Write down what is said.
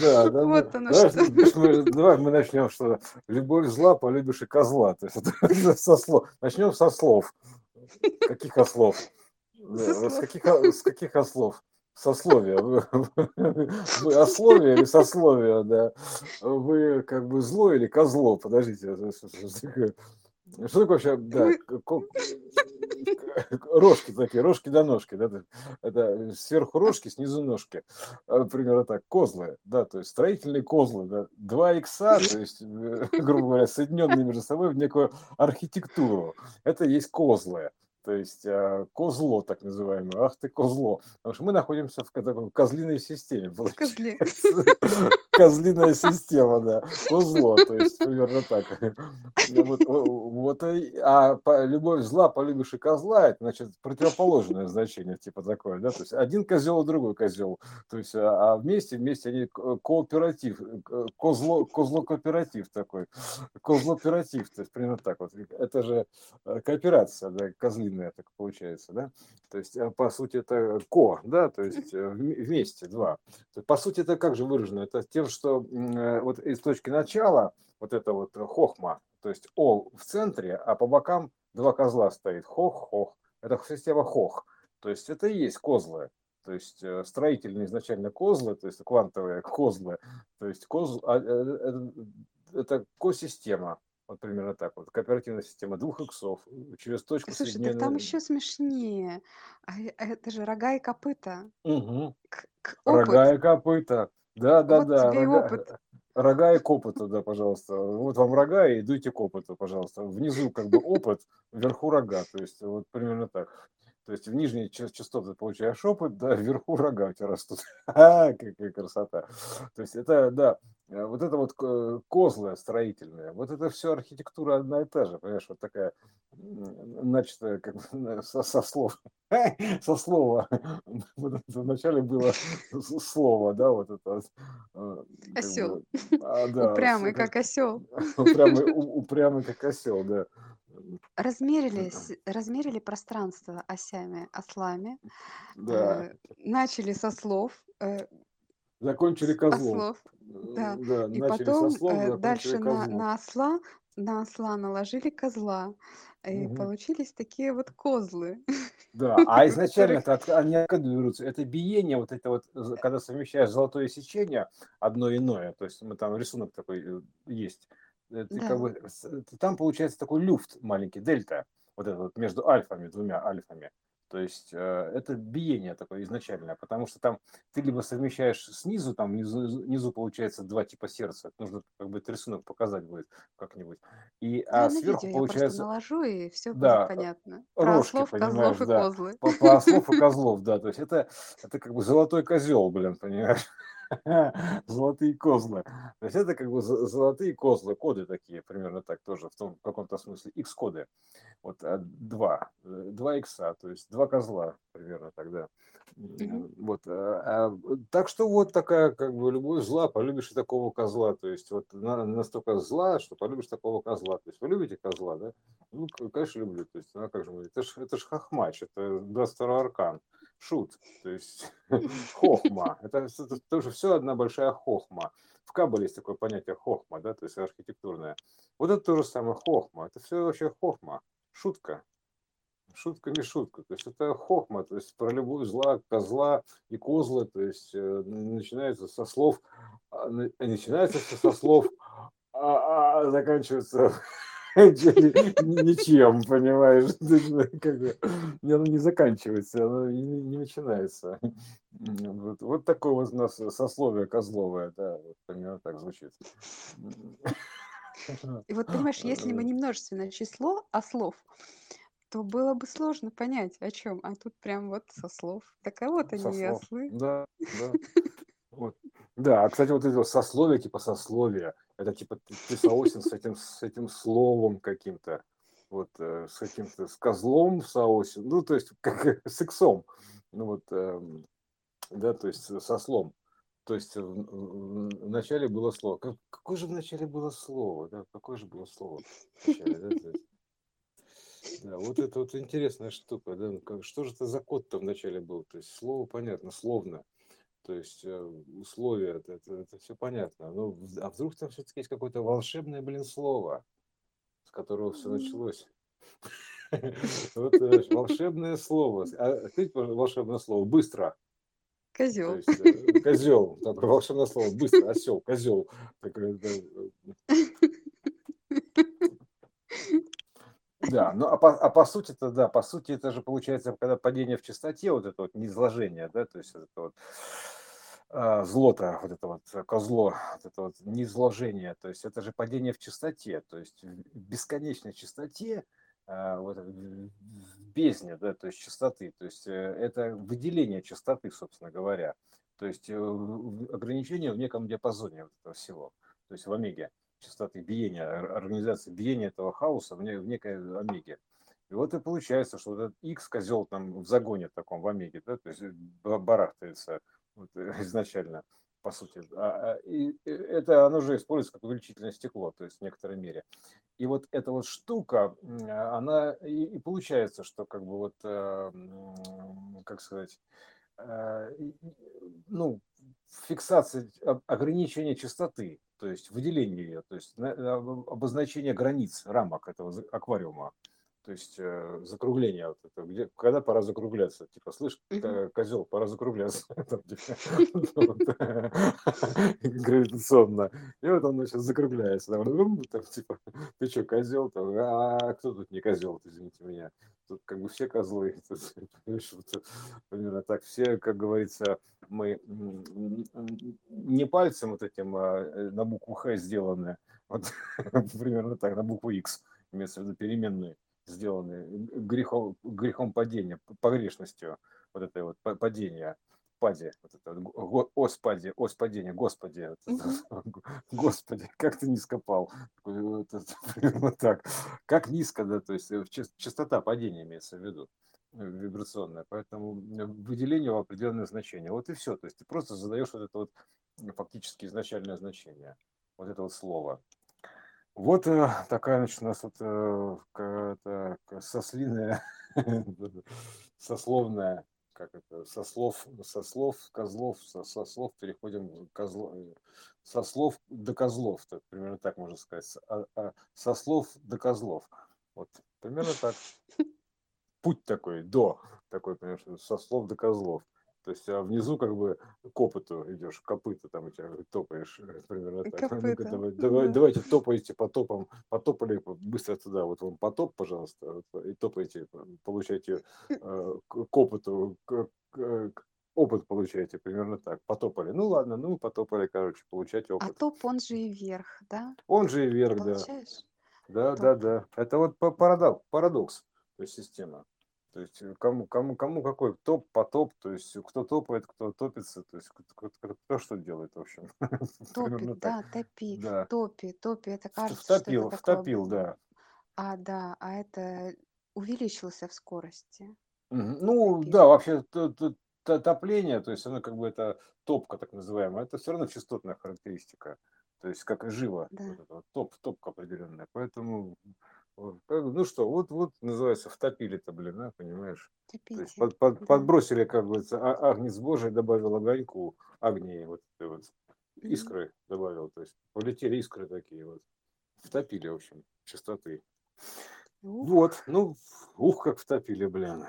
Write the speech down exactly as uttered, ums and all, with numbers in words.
Да, да. Вот оно давай, что. Мы, давай мы начнем, что любовь зла, полюбишь и козла. То есть, со слов. Начнем со слов. Каких ослов? Да, с, каких, с каких ослов? Сословия. Вы, вы ословие или сословие, да. Вы как бы зло или козло? Подождите, что, что такое? Что такое вообще, да, рожки такие, рожки до ножки, да, это сверху рожки, снизу ножки, примерно так, козлы, да, то есть строительные козлы, да, два икса, то есть, грубо говоря, соединенные между собой в некую архитектуру, это есть козлы. То есть козло, так называемое. Ах ты, козло. Потому что мы находимся в такой козлиной системе. Козли. Козлиная система, да. Козло, то есть примерно так. Вот, вот, а любовь зла, полюбишь и козла, это, значит, противоположное значение, типа такое, да. То есть один козел, другой козел. То есть, а вместе, вместе они кооператив, козло, козло-кооператив такой. Козло-оператив, то есть примерно так вот. Это же кооперация, да, козлиная. Так получается, да, то есть по сути это ко, да, то есть вместе два. По сути это как же выражено? Это тем, что вот из точки начала вот это вот хохма, то есть ол в центре, а по бокам два козла стоит хох-хох. Это система хох, то есть это и есть козлы. То есть строительные изначально козлы, то есть квантовые козлы, то есть козл, это ко-система. Вот примерно так вот. Кооперативная система двух иксов через точку. Слушай, соединенную... так там еще смешнее. А это же рога и копыта. Угу. К- к рога и копыта. Да, да, вот да. Тебе рога... опыт. Рога и к опыту, да, пожалуйста. Вот вам рога и идите к опыту, пожалуйста. Внизу как бы опыт, вверху рога. То есть вот примерно так. То есть в нижней частоте получаешь опыт, да, вверху рога у тебя растут. А, какая красота. То есть это, да, вот это вот козлы строительные, вот это все архитектура одна и та же, понимаешь, вот такая, значит, как бы со, со слов, со слова, вначале было слово, да, вот это. Осел. Как бы, а, да, упрямый, как осел. Упрямый, упрямый, как осел, да. Размерили, размерили пространство осями, ослами, да. э, начали со слов, э, закончили козлом, да. Да, и потом слов, дальше на, на, осла, на осла наложили козла, и угу. Получились такие вот козлы. Да, а изначально они откуда берутся? Это биение, вот это вот, когда совмещаешь золотое сечение, одно иное, то есть мы там рисунок такой есть. Это, да. Как бы, там получается такой люфт маленький, дельта, вот это вот между альфами, двумя альфами. То есть э, это биение такое изначальное, потому что там ты либо совмещаешь снизу, там внизу, внизу получается два типа сердца, нужно как бы рисунок показать будет как-нибудь. И, а я сверху видео, получается... Я наложу, и все да, будет понятно. Рожки, про ослов, козлов и да. Козлы. По, по ослов и козлов, да. То есть это, это как бы золотой козел, блин, понимаешь? Золотые козлы. То есть это как бы золотые козлы, коды такие, примерно так тоже, в том в каком-то смысле, икс-коды. Вот два, два икса, то есть два козла, примерно тогда. Mm-hmm. Вот. А, а, так что вот такая, как бы, любовь зла, полюбишь и такого козла. То есть вот на, настолько зла, что полюбишь такого козла. То есть вы любите козла, да? Ну, конечно, люблю. То есть, ну, как же, это ж, это ж хохмач, это двадцать второй аркан. Шут, то есть хохма. Это, это тоже все одна большая хохма. В Кабале есть такое понятие хохма, да, то есть архитектурное. Вот это то же самое хохма. Это все вообще хохма, шутка. Шутка не шутка. То есть это хохма, то есть про любовь зла, козла и козла. То есть начинается со слов, начинается со слов, а, а заканчивается... Ничем, понимаешь, не, оно не заканчивается, оно не, не начинается. Вот, вот такое вот у нас сословие козловое, да, вот примерно так звучит. И вот понимаешь, если бы не множественное число, а слов, то было бы сложно понять, о чем. А тут прям вот со слов. Так а вот они и ослы. Да, да. Вот. Да, кстати, вот это сословие, типа сословие, это типа ты соосен с этим, с этим словом каким-то, вот, с каким-то, с козлом соосен, ну, то есть, как с иксом, ну, вот, да, то есть, со слом, то есть, в начале было слово, как, какое же в начале было слово, да, какое же было слово в начале, да, то есть, да, вот это вот интересная штука, да, что же это за код-то в начале был, то есть, слово, понятно, словно. то есть условия, это, это, это все понятно. Но, а вдруг там все-таки есть какое-то волшебное, блин, слово, с которого все началось? Вот волшебное слово. А ты волшебное слово быстро. Козел. Козел. Волшебное слово быстро. Осел, козел. Да, ну а по, а по сути это да, по сути это же получается, когда падение в чистоте, вот это вот низложение, да, то есть это вот э, зло-то, вот это вот козло, вот это вот низложение, то есть это же падение в чистоте, то есть в бесконечной чистоте, э, вот, в бездне, да, то есть чистоты, то есть э, это выделение чистоты, собственно говоря, то есть э, ограничение в неком диапазоне вот этого всего, то есть в омеге. Частоты биения, организации биения этого хаоса в некой омеге. И вот и получается, что вот этот X козел там в загоне таком, в омеге, да, то есть барахтается вот, изначально, по сути. А, и это оно же используется как увеличительное стекло, то есть в некоторой мере. И вот эта вот штука, она и, и получается, что как бы вот, как сказать, ну, фиксация, ограничение частоты, то есть выделение ее, то есть обозначение границ, рамок этого аквариума, то есть закругление, вот это, где, когда пора закругляться, типа, слышь, козел, пора закругляться, гравитационно, и вот он сейчас закругляется, типа, ты что, козел, а кто тут не козел, извините меня, тут как бы все козлы, примерно так, все, как говорится, мы не пальцем вот этим на букву Х сделаны, вот примерно так, на букву Х, имеется в виду переменные, сделаны грехом, грехом падения, погрешностью вот этой вот падения, паде, вот это вот, ос паде, ос падения, господи, вот это, господи, как ты низко пал, вот, это, вот так, как низко, да, то есть частота падения имеется в виду, вибрационная, поэтому выделение в определенное значение, вот и все, то есть ты просто задаешь вот это вот фактически изначальное значение, вот это вот слово. Вот такая, значит, у нас вот какая-то сослиная, сословная, как это, сослов, сослов, козлов, сослов, переходим к козлу, сослов до козлов, так, примерно так можно сказать, а, а, сослов до козлов, вот, примерно так, путь такой, до, такой, примерно, сослов до козлов. То есть а внизу как бы к опыту идешь, копыта там у тебя топаешь, примерно так. Копыта, ну, давай, да. Давайте топаете по топам, потопали быстро туда, вот вам потоп, пожалуйста, и топаете, получаете э, к опыту, к, к, опыт получаете, примерно так, потопали. Ну ладно, ну потопали, короче, получать опыт. А топ, он же и вверх, да? Он же и вверх, получаешь? Да. Да, топ. Да, да. Это вот парадокс, то есть система. То есть кому, кому, кому какой топ, потоп, то есть кто топает, кто топится, то есть кто, кто, кто что делает, в общем. Топит, да, топи, да. топи, топи, это кажется, втопил, что это такое. Втопил, да. А, да, а это увеличился в скорости. Ну, втопил. Да, вообще топление, то есть оно как бы это топка так называемая, это все равно частотная характеристика, то есть как и живо, да. Вот вот, топ, топка определенная, поэтому... Ну что, вот, вот называется, втопили-то, блин, а, понимаешь? То есть под, под, да. Подбросили, как говорится, а, агнец Божий добавил огоньку, огней, вот, вот искры mm-hmm. добавил, то есть полетели искры такие, вот, втопили, в общем, частоты. Ух. Вот, ну, ух, как втопили, блин.